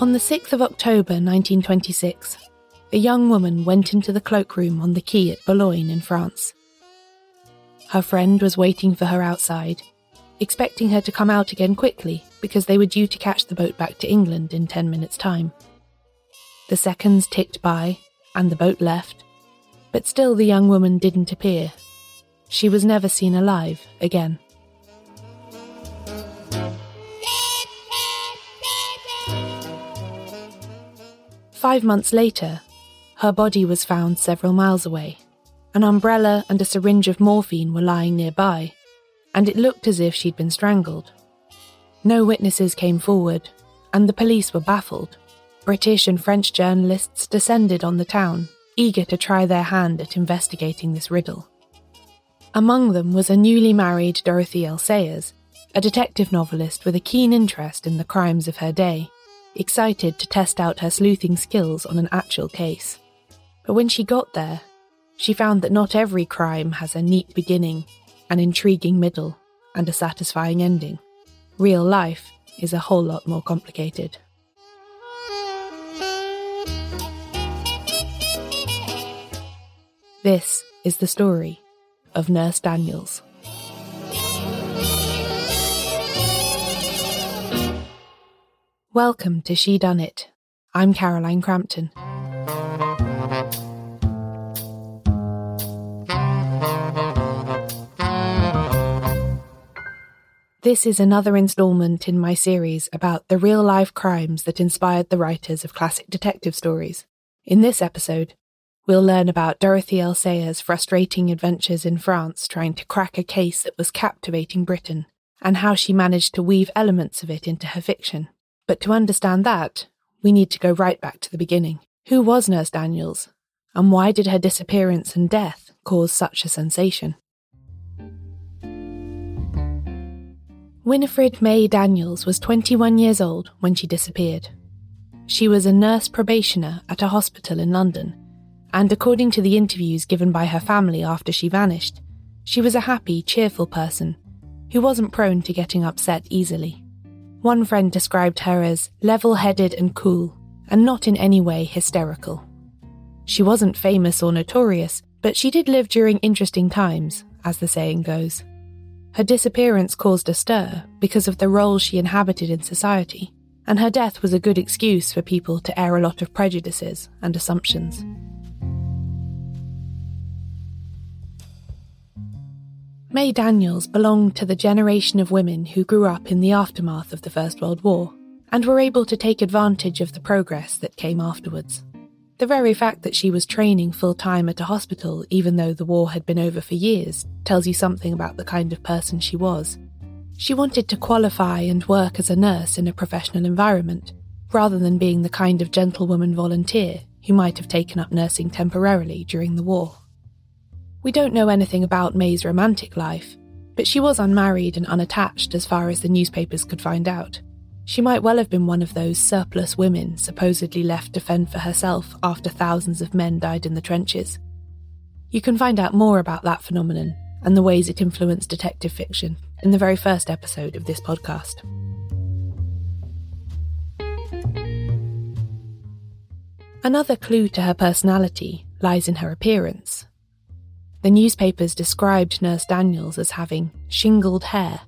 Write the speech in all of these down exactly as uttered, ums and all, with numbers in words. On the sixth of October nineteen twenty-six, a young woman went into the cloakroom on the quay at Boulogne in France. Her friend was waiting for her outside, expecting her to come out again quickly because they were due to catch the boat back to England in ten minutes' time. The seconds ticked by, and the boat left, but still the young woman didn't appear. She was never seen alive again. Five months later, her body was found several miles away. An umbrella and a syringe of morphine were lying nearby, and it looked as if she'd been strangled. No witnesses came forward, and the police were baffled. British and French journalists descended on the town, eager to try their hand at investigating this riddle. Among them was a newly married Dorothy L. Sayers, a detective novelist with a keen interest in the crimes of her day, excited to test out her sleuthing skills on an actual case. But when she got there, she found that not every crime has a neat beginning, an intriguing middle, and a satisfying ending. Real life is a whole lot more complicated. This is the story of Nurse Daniels. Welcome to She Done It. I'm Caroline Crampton. This is another instalment in my series about the real-life crimes that inspired the writers of classic detective stories. In this episode, we'll learn about Dorothy L. Sayers' frustrating adventures in France trying to crack a case that was captivating Britain, and how she managed to weave elements of it into her fiction. But to understand that, we need to go right back to the beginning. Who was Nurse Daniels, and why did her disappearance and death cause such a sensation? Winifred May Daniels was twenty-one years old when she disappeared. She was a nurse probationer at a hospital in London, and according to the interviews given by her family after she vanished, she was a happy, cheerful person who wasn't prone to getting upset easily. One friend described her as level-headed and cool, and not in any way hysterical. She wasn't famous or notorious, but she did live during interesting times, as the saying goes. Her disappearance caused a stir because of the role she inhabited in society, and her death was a good excuse for people to air a lot of prejudices and assumptions. May Daniels belonged to the generation of women who grew up in the aftermath of the First World War and were able to take advantage of the progress that came afterwards. The very fact that she was training full-time at a hospital, even though the war had been over for years, tells you something about the kind of person she was. She wanted to qualify and work as a nurse in a professional environment, rather than being the kind of gentlewoman volunteer who might have taken up nursing temporarily during the war. We don't know anything about May's romantic life, but she was unmarried and unattached as far as the newspapers could find out. She might well have been one of those surplus women supposedly left to fend for herself after thousands of men died in the trenches. You can find out more about that phenomenon and the ways it influenced detective fiction in the very first episode of this podcast. Another clue to her personality lies in her appearance. The newspapers described Nurse Daniels as having shingled hair,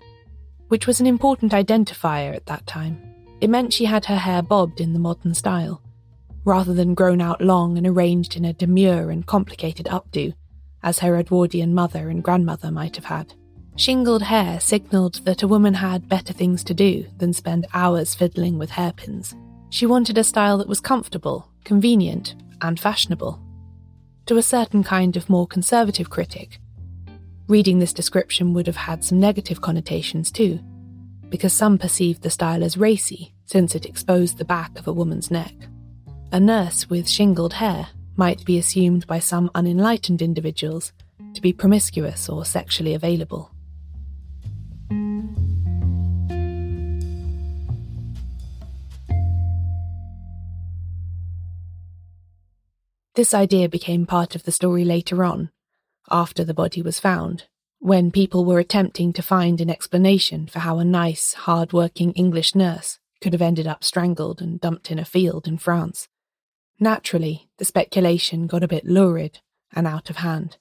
which was an important identifier at that time. It meant she had her hair bobbed in the modern style, rather than grown out long and arranged in a demure and complicated updo, as her Edwardian mother and grandmother might have had. Shingled hair signalled that a woman had better things to do than spend hours fiddling with hairpins. She wanted a style that was comfortable, convenient, and fashionable. To a certain kind of more conservative critic, reading this description would have had some negative connotations too, because some perceived the style as racy since it exposed the back of a woman's neck. A nurse with shingled hair might be assumed by some unenlightened individuals to be promiscuous or sexually available. This idea became part of the story later on, after the body was found, when people were attempting to find an explanation for how a nice, hard-working English nurse could have ended up strangled and dumped in a field in France. Naturally, the speculation got a bit lurid and out of hand.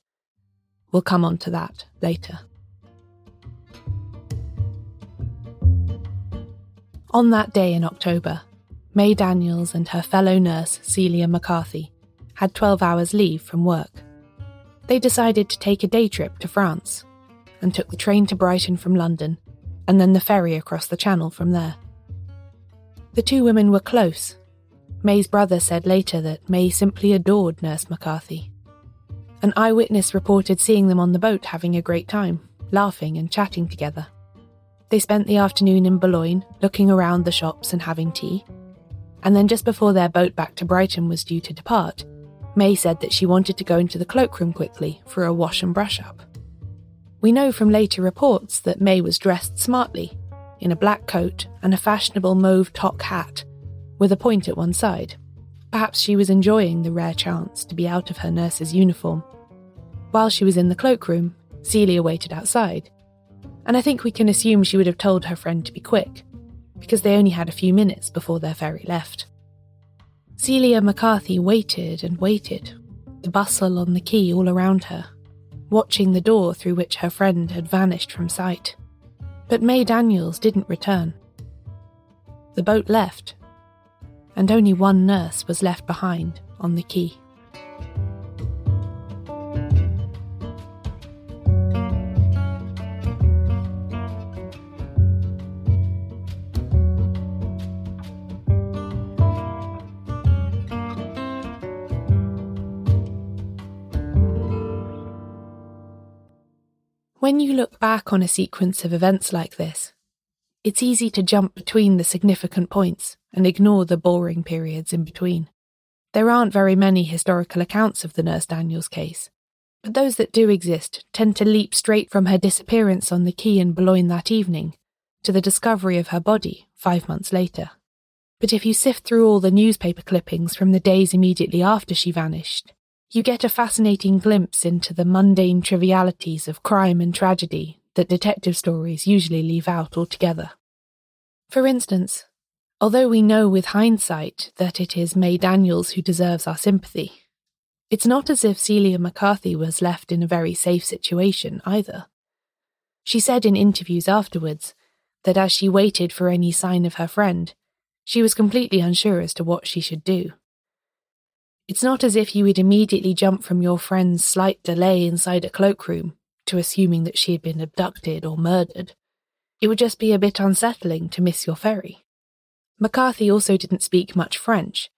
We'll come on to that later. On that day in October, May Daniels and her fellow nurse Celia McCarthy had twelve hours leave from work. They decided to take a day trip to France and took the train to Brighton from London and then the ferry across the Channel from there. The two women were close. May's brother said later that May simply adored Nurse McCarthy. An eyewitness reported seeing them on the boat having a great time, laughing and chatting together. They spent the afternoon in Boulogne, looking around the shops and having tea. And then just before their boat back to Brighton was due to depart, May said that she wanted to go into the cloakroom quickly for a wash and brush up. We know from later reports that May was dressed smartly, in a black coat and a fashionable mauve toque hat, with a point at one side. Perhaps she was enjoying the rare chance to be out of her nurse's uniform. While she was in the cloakroom, Celia waited outside. And I think we can assume she would have told her friend to be quick, because they only had a few minutes before their ferry left. Celia McCarthy waited and waited, the bustle on the quay all around her, watching the door through which her friend had vanished from sight. But May Daniels didn't return. The boat left, and only one nurse was left behind on the quay. When you look back on a sequence of events like this, it's easy to jump between the significant points and ignore the boring periods in between. There aren't very many historical accounts of the Nurse Daniels case, but those that do exist tend to leap straight from her disappearance on the quay in Boulogne that evening to the discovery of her body five months later. But if you sift through all the newspaper clippings from the days immediately after she vanished, you get a fascinating glimpse into the mundane trivialities of crime and tragedy that detective stories usually leave out altogether. For instance, although we know with hindsight that it is May Daniels who deserves our sympathy, it's not as if Celia McCarthy was left in a very safe situation either. She said in interviews afterwards that as she waited for any sign of her friend, she was completely unsure as to what she should do. It's not as if you would immediately jump from your friend's slight delay inside a cloakroom to assuming that she had been abducted or murdered. It would just be a bit unsettling to miss your ferry. McCarthy also didn't speak much French,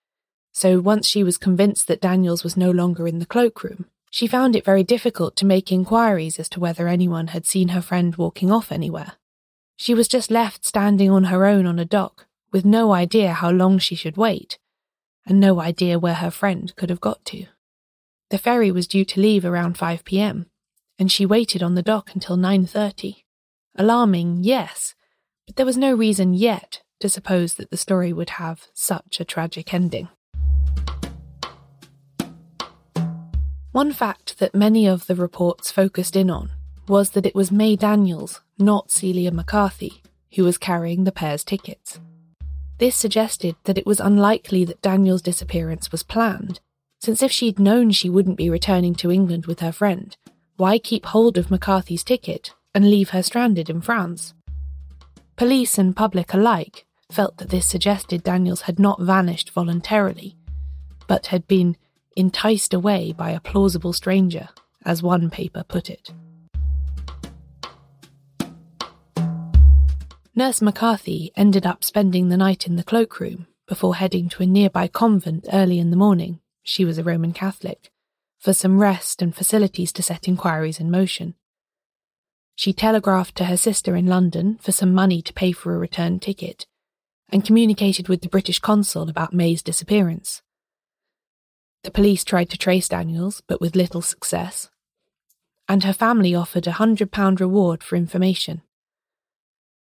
so once she was convinced that Daniels was no longer in the cloakroom, she found it very difficult to make inquiries as to whether anyone had seen her friend walking off anywhere. She was just left standing on her own on a dock, with no idea how long she should wait, and no idea where her friend could have got to. The ferry was due to leave around five p.m, and she waited on the dock until nine thirty. Alarming, yes, but there was no reason yet to suppose that the story would have such a tragic ending. One fact that many of the reports focused in on was that it was May Daniels, not Celia McCarthy, who was carrying the pair's tickets. This suggested that it was unlikely that Daniel's disappearance was planned, since if she'd known she wouldn't be returning to England with her friend, why keep hold of McCarthy's ticket and leave her stranded in France? Police and public alike felt that this suggested Daniels had not vanished voluntarily, but had been enticed away by a plausible stranger, as one paper put it. Nurse McCarthy ended up spending the night in the cloakroom before heading to a nearby convent early in the morning, she was a Roman Catholic, for some rest and facilities to set inquiries in motion. She telegraphed to her sister in London for some money to pay for a return ticket and communicated with the British consul about May's disappearance. The police tried to trace Daniels, but with little success, and her family offered a one hundred pounds reward for information.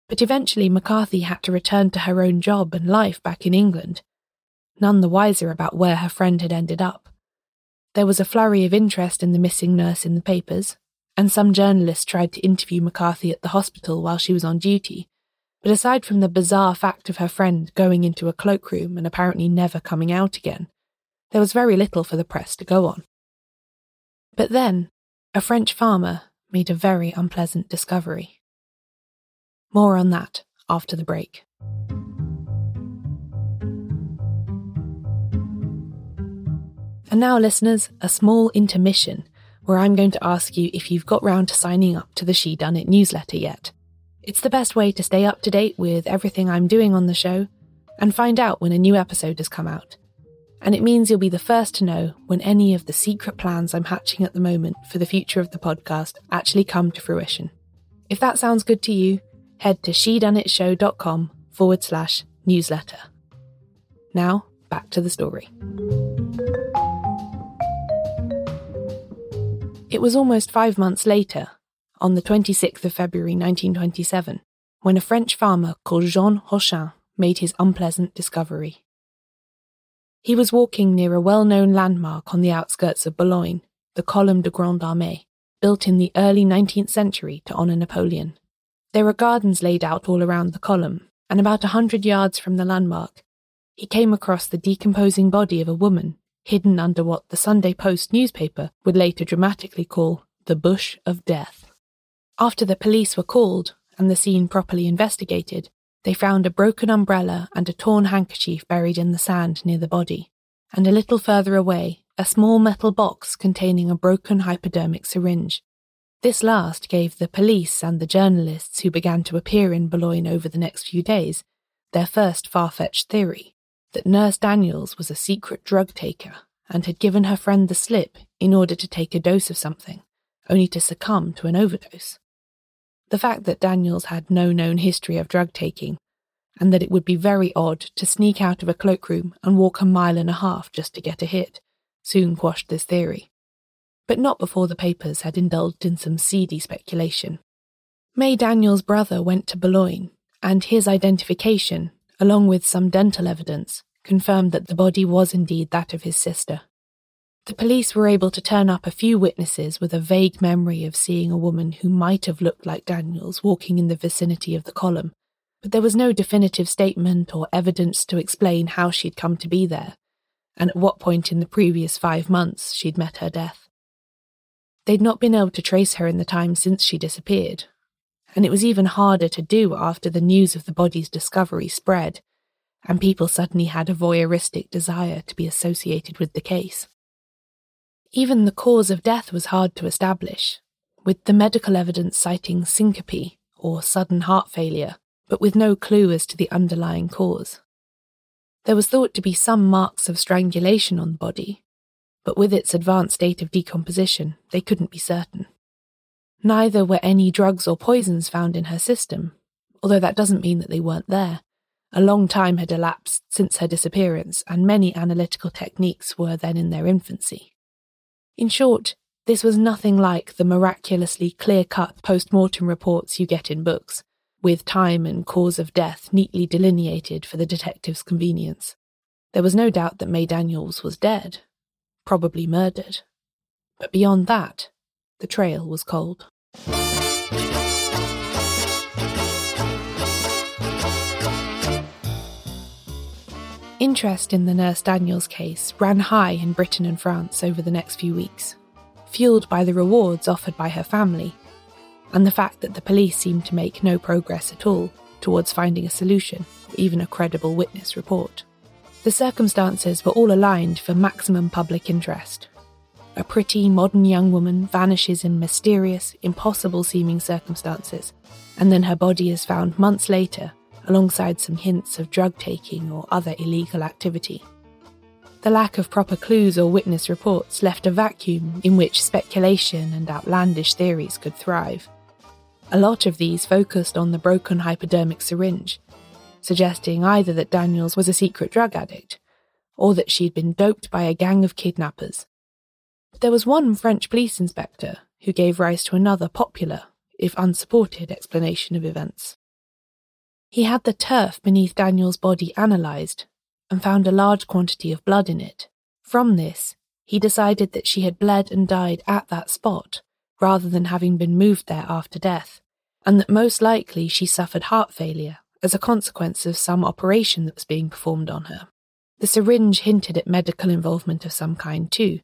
But eventually McCarthy had to return to her own job and life back in England, none the wiser about where her friend had ended up. There was a flurry of interest in the missing nurse in the papers, and some journalists tried to interview McCarthy at the hospital while she was on duty, But aside from the bizarre fact of her friend going into a cloakroom and apparently never coming out again, there was very little for the press to go on. But then, a French farmer made a very unpleasant discovery. More on that after the break. And now, listeners, a small intermission where I'm going to ask you if you've got round to signing up to the She Done It newsletter yet. It's the best way to stay up to date with everything I'm doing on the show and find out when a new episode has come out. And it means you'll be the first to know when any of the secret plans I'm hatching at the moment for the future of the podcast actually come to fruition. If that sounds good to you, head to shedoneitshow.com forward slash newsletter. Now, back to the story. It was almost five months later, on the twenty-sixth of February nineteen twenty-seven, when a French farmer called Jean Rochin made his unpleasant discovery. He was walking near a well-known landmark on the outskirts of Boulogne, the Colonne de Grande Armée, built in the early nineteenth century to honour Napoleon. There were gardens laid out all around the column, and about a hundred yards from the landmark, he came across the decomposing body of a woman hidden under what the Sunday Post newspaper would later dramatically call the Bush of Death. After the police were called and the scene properly investigated, they found a broken umbrella and a torn handkerchief buried in the sand near the body, and a little further away, a small metal box containing a broken hypodermic syringe. This last gave the police and the journalists who began to appear in Boulogne over the next few days their first far-fetched theory, that Nurse Daniels was a secret drug taker and had given her friend the slip in order to take a dose of something, only to succumb to an overdose. The fact that Daniels had no known history of drug taking, and that it would be very odd to sneak out of a cloakroom and walk a mile and a half just to get a hit, soon quashed this theory. But not before the papers had indulged in some seedy speculation. May Daniels' brother went to Boulogne, and his identification, along with some dental evidence, confirmed that the body was indeed that of his sister. The police were able to turn up a few witnesses with a vague memory of seeing a woman who might have looked like Daniels walking in the vicinity of the column, but there was no definitive statement or evidence to explain how she'd come to be there, and at what point in the previous five months she'd met her death. They'd not been able to trace her in the time since she disappeared, and it was even harder to do after the news of the body's discovery spread, and people suddenly had a voyeuristic desire to be associated with the case. Even the cause of death was hard to establish, with the medical evidence citing syncope, or sudden heart failure, but with no clue as to the underlying cause. There was thought to be some marks of strangulation on the body, but with its advanced state of decomposition, they couldn't be certain. Neither were any drugs or poisons found in her system, although that doesn't mean that they weren't there. A long time had elapsed since her disappearance, and many analytical techniques were then in their infancy. In short, this was nothing like the miraculously clear-cut post-mortem reports you get in books, with time and cause of death neatly delineated for the detective's convenience. There was no doubt that May Daniels was dead, probably murdered. But beyond that, the trail was cold. Interest in the Nurse Daniels case ran high in Britain and France over the next few weeks, fuelled by the rewards offered by her family, and the fact that the police seemed to make no progress at all towards finding a solution or even a credible witness report. The circumstances were all aligned for maximum public interest. A pretty, modern young woman vanishes in mysterious, impossible-seeming circumstances, and then her body is found months later, alongside some hints of drug-taking or other illegal activity. The lack of proper clues or witness reports left a vacuum in which speculation and outlandish theories could thrive. A lot of these focused on the broken hypodermic syringe, suggesting either that Daniels was a secret drug addict, or that she'd been doped by a gang of kidnappers. But there was one French police inspector who gave rise to another popular, if unsupported, explanation of events. He had the turf beneath Daniel's body analysed and found a large quantity of blood in it. From this, he decided that she had bled and died at that spot, rather than having been moved there after death, and that most likely she suffered heart failure as a consequence of some operation that was being performed on her. The syringe hinted at medical involvement of some kind too,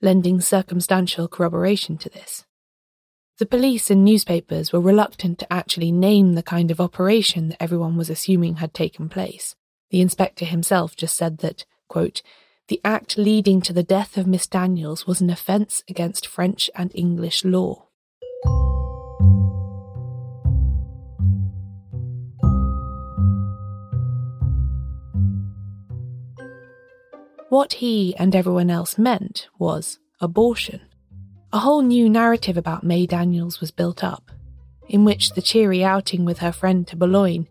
lending circumstantial corroboration to this. The police and newspapers were reluctant to actually name the kind of operation that everyone was assuming had taken place. The inspector himself just said that, quote, "The act leading to the death of Miss Daniels was an offence against French and English law." What he and everyone else meant was abortion. A whole new narrative about May Daniels was built up, in which the cheery outing with her friend to Boulogne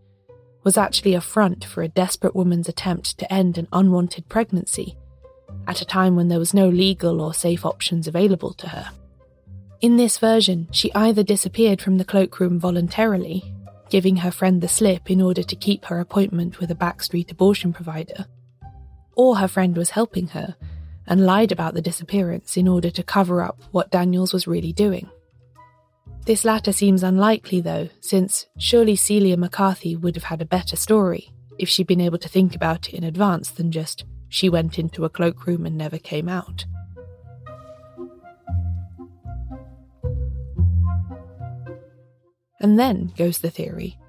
was actually a front for a desperate woman's attempt to end an unwanted pregnancy, at a time when there was no legal or safe options available to her. In this version, she either disappeared from the cloakroom voluntarily, giving her friend the slip in order to keep her appointment with a backstreet abortion provider, or her friend was helping her and lied about the disappearance in order to cover up what Daniels was really doing. This latter seems unlikely, though, since surely Celia McCarthy would have had a better story if she'd been able to think about it in advance than just, she went into a cloakroom and never came out. And then, goes the theory,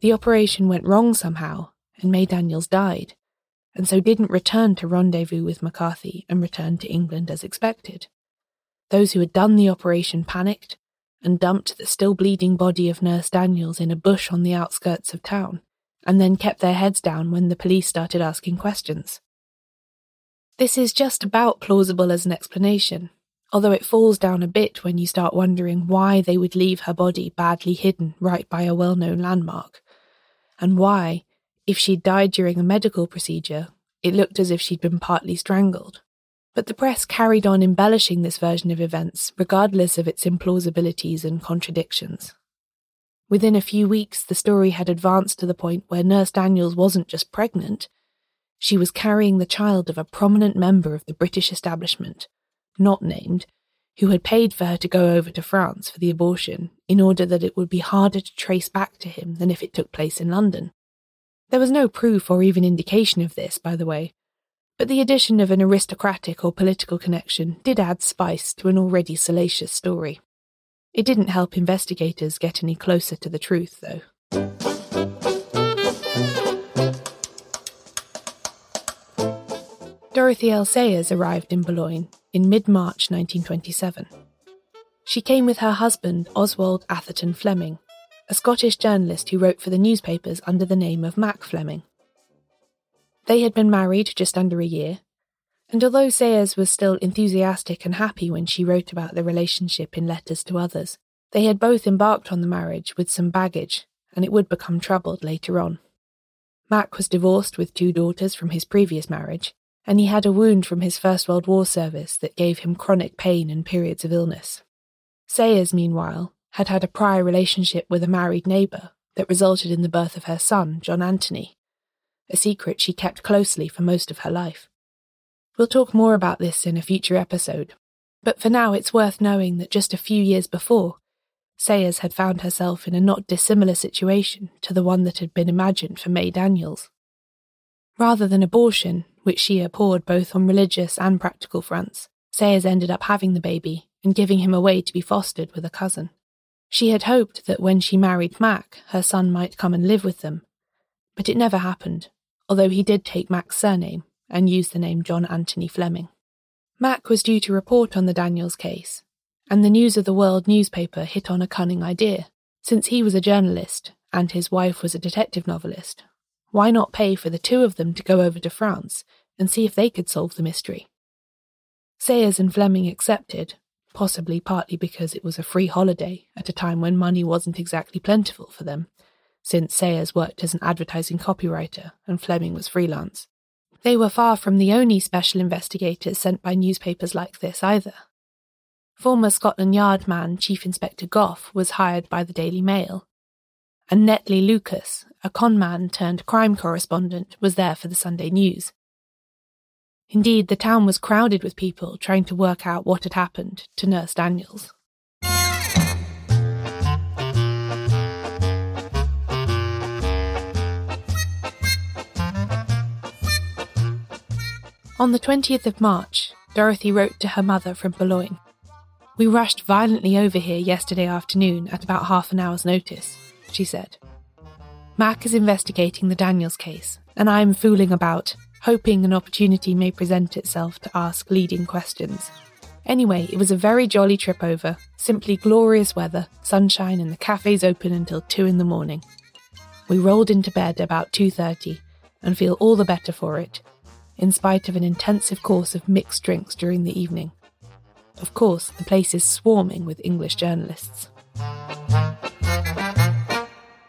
the operation went wrong somehow, and May Daniels died, and so didn't return to rendezvous with McCarthy and returned to England as expected. Those who had done the operation panicked and dumped the still bleeding body of Nurse Daniels in a bush on the outskirts of town, and then kept their heads down when the police started asking questions. This is just about plausible as an explanation, although it falls down a bit when you start wondering why they would leave her body badly hidden right by a well-known landmark, and why, if she'd died during a medical procedure, it looked as if she'd been partly strangled. But the press carried on embellishing this version of events, regardless of its implausibilities and contradictions. Within a few weeks, the story had advanced to the point where Nurse Daniels wasn't just pregnant, she was carrying the child of a prominent member of the British establishment, not named, who had paid for her to go over to France for the abortion in order that it would be harder to trace back to him than if it took place in London. There was no proof or even indication of this, by the way, but the addition of an aristocratic or political connection did add spice to an already salacious story. It didn't help investigators get any closer to the truth, though. Dorothy L. Sayers arrived in Boulogne in mid-March nineteen twenty-seven. She came with her husband, Oswald Atherton Fleming, a Scottish journalist who wrote for the newspapers under the name of Mac Fleming. They had been married just under a year, and although Sayers was still enthusiastic and happy when she wrote about their relationship in letters to others, they had both embarked on the marriage with some baggage, and it would become troubled later on. Mac was divorced with two daughters from his previous marriage, and he had a wound from his First World War service that gave him chronic pain and periods of illness. Sayers, meanwhile, had had a prior relationship with a married neighbour that resulted in the birth of her son, John Anthony, a secret she kept closely for most of her life. We'll talk more about this in a future episode, but for now it's worth knowing that just a few years before, Sayers had found herself in a not dissimilar situation to the one that had been imagined for May Daniels. Rather than abortion, which she abhorred both on religious and practical fronts, Sayers ended up having the baby and giving him away to be fostered with a cousin. She had hoped that when she married Mac, her son might come and live with them, but it never happened, although he did take Mac's surname and used the name John Anthony Fleming. Mac was due to report on the Daniels case, and the News of the World newspaper hit on a cunning idea. Since he was a journalist and his wife was a detective novelist, why not pay for the two of them to go over to France and see if they could solve the mystery? Sayers and Fleming accepted, possibly partly because it was a free holiday at a time when money wasn't exactly plentiful for them, since Sayers worked as an advertising copywriter and Fleming was freelance. They were far from the only special investigators sent by newspapers like this either. Former Scotland Yard man Chief Inspector Goff was hired by the Daily Mail, and Netley Lucas, a conman turned crime correspondent, was there for the Sunday News. Indeed, the town was crowded with people trying to work out what had happened to Nurse Daniels. On the twentieth of March, Dorothy wrote to her mother from Boulogne. "We rushed violently over here yesterday afternoon at about half an hour's notice," she said. "Mac is investigating the Daniels case, and I am fooling about, hoping an opportunity may present itself to ask leading questions. Anyway, it was a very jolly trip over, simply glorious weather, sunshine, and the cafes open until two in the morning. We rolled into bed about two thirty and feel all the better for it, in spite of an intensive course of mixed drinks during the evening. Of course, the place is swarming with English journalists."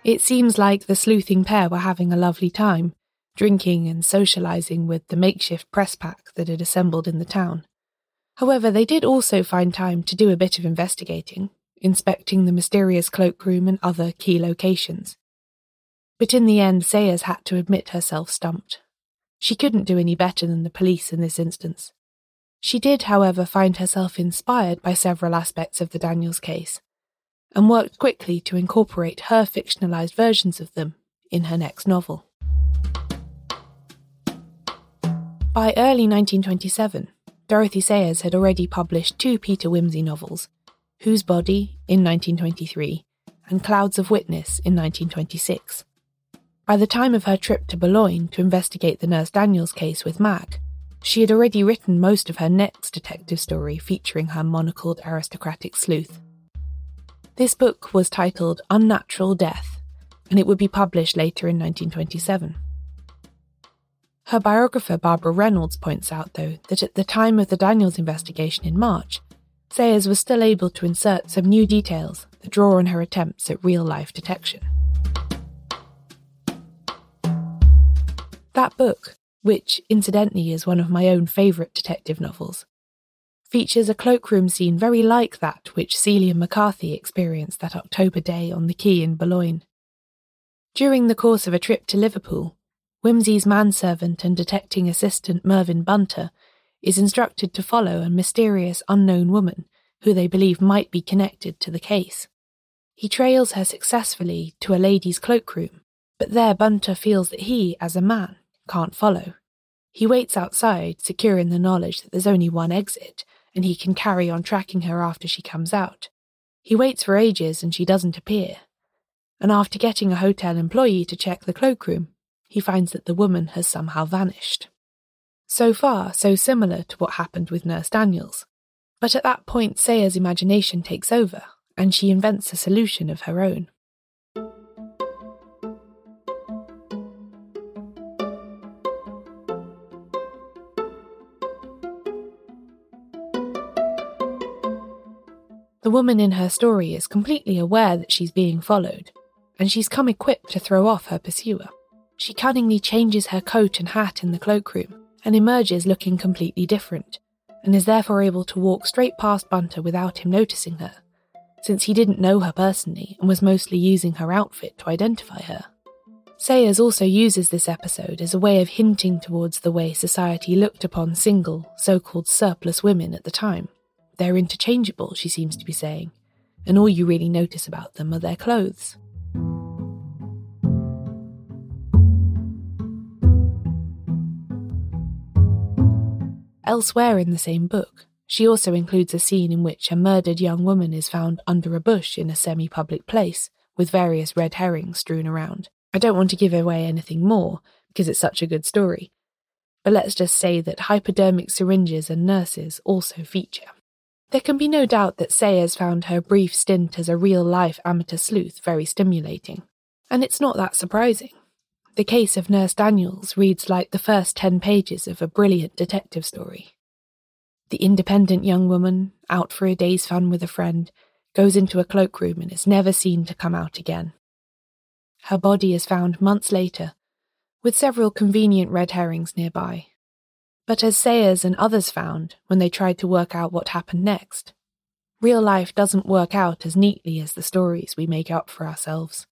It seems like the sleuthing pair were having a lovely time, drinking and socialising with the makeshift press pack that had assembled in the town. However, they did also find time to do a bit of investigating, inspecting the mysterious cloakroom and other key locations. But in the end, Sayers had to admit herself stumped. She couldn't do any better than the police in this instance. She did, however, find herself inspired by several aspects of the Daniels case, and worked quickly to incorporate her fictionalised versions of them in her next novel. By early nineteen twenty-seven, Dorothy Sayers had already published two Peter Wimsey novels, Whose Body in nineteen twenty-three and Clouds of Witness in nineteen twenty-six. By the time of her trip to Boulogne to investigate the Nurse Daniels case with Mac, she had already written most of her next detective story featuring her monocled aristocratic sleuth. This book was titled Unnatural Death, and it would be published later in nineteen twenty-seven. Her biographer Barbara Reynolds points out, though, that at the time of the Daniels investigation in March, Sayers was still able to insert some new details that draw on her attempts at real-life detection. That book, which incidentally is one of my own favourite detective novels, features a cloakroom scene very like that which Celia McCarthy experienced that October day on the quay in Boulogne. During the course of a trip to Liverpool, Wimsey's manservant and detecting assistant Mervyn Bunter is instructed to follow a mysterious unknown woman who they believe might be connected to the case. He trails her successfully to a lady's cloakroom, but there Bunter feels that he, as a man, can't follow. He waits outside, secure in the knowledge that there's only one exit, and he can carry on tracking her after she comes out. He waits for ages and she doesn't appear, and after getting a hotel employee to check the cloakroom, he finds that the woman has somehow vanished. So far, so similar to what happened with Nurse Daniels. But at that point, Sayers' imagination takes over, and she invents a solution of her own. The woman in her story is completely aware that she's being followed, and she's come equipped to throw off her pursuer. She cunningly changes her coat and hat in the cloakroom and emerges looking completely different, and is therefore able to walk straight past Bunter without him noticing her, since he didn't know her personally and was mostly using her outfit to identify her. Sayers also uses this episode as a way of hinting towards the way society looked upon single, so-called surplus women at the time. They're interchangeable, she seems to be saying, and all you really notice about them are their clothes. Elsewhere in the same book, she also includes a scene in which a murdered young woman is found under a bush in a semi-public place, with various red herrings strewn around. I don't want to give away anything more, because it's such a good story, but let's just say that hypodermic syringes and nurses also feature. There can be no doubt that Sayers found her brief stint as a real-life amateur sleuth very stimulating, and it's not that surprising. The case of Nurse Daniels reads like the first ten pages of a brilliant detective story. The independent young woman, out for a day's fun with a friend, goes into a cloakroom and is never seen to come out again. Her body is found months later, with several convenient red herrings nearby. But as Sayers and others found when they tried to work out what happened next, real life doesn't work out as neatly as the stories we make up for ourselves.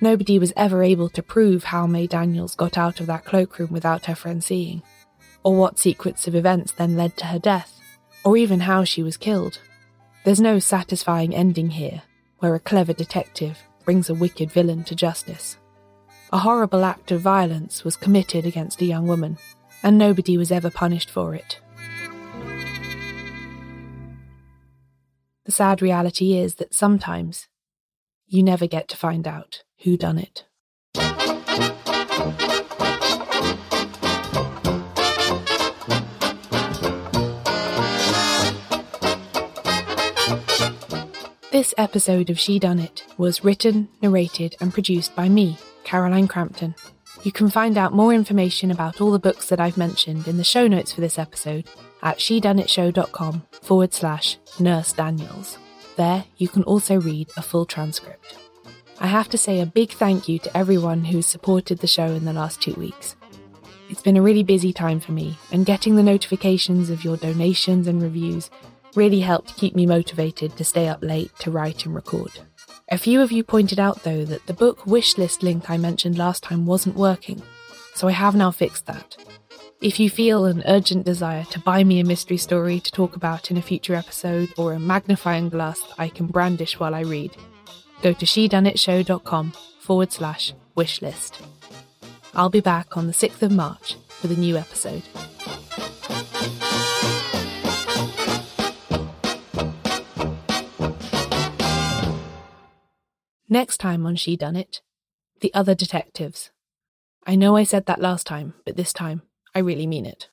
Nobody was ever able to prove how May Daniels got out of that cloakroom without her friend seeing, or what sequence of events then led to her death, or even how she was killed. There's no satisfying ending here, where a clever detective brings a wicked villain to justice. A horrible act of violence was committed against a young woman, and nobody was ever punished for it. The sad reality is that sometimes you never get to find out who done it. This episode of She Done It was written, narrated and produced by me, Caroline Crampton. You can find out more information about all the books that I've mentioned in the show notes for this episode at shedoneitshow.com forward slash Nurse Daniels. There, you can also read a full transcript. I have to say a big thank you to everyone who's supported the show in the last two weeks. It's been a really busy time for me, and getting the notifications of your donations and reviews really helped keep me motivated to stay up late to write and record. A few of you pointed out, though, that the book wishlist link I mentioned last time wasn't working, so I have now fixed that. If you feel an urgent desire to buy me a mystery story to talk about in a future episode, or a magnifying glass that I can brandish while I read, go to shedoneitshow.com forward slash wishlist. I'll be back on the sixth of March with a new episode. Next time on She Done It, the other detectives. I know I said that last time, but this time I really mean it.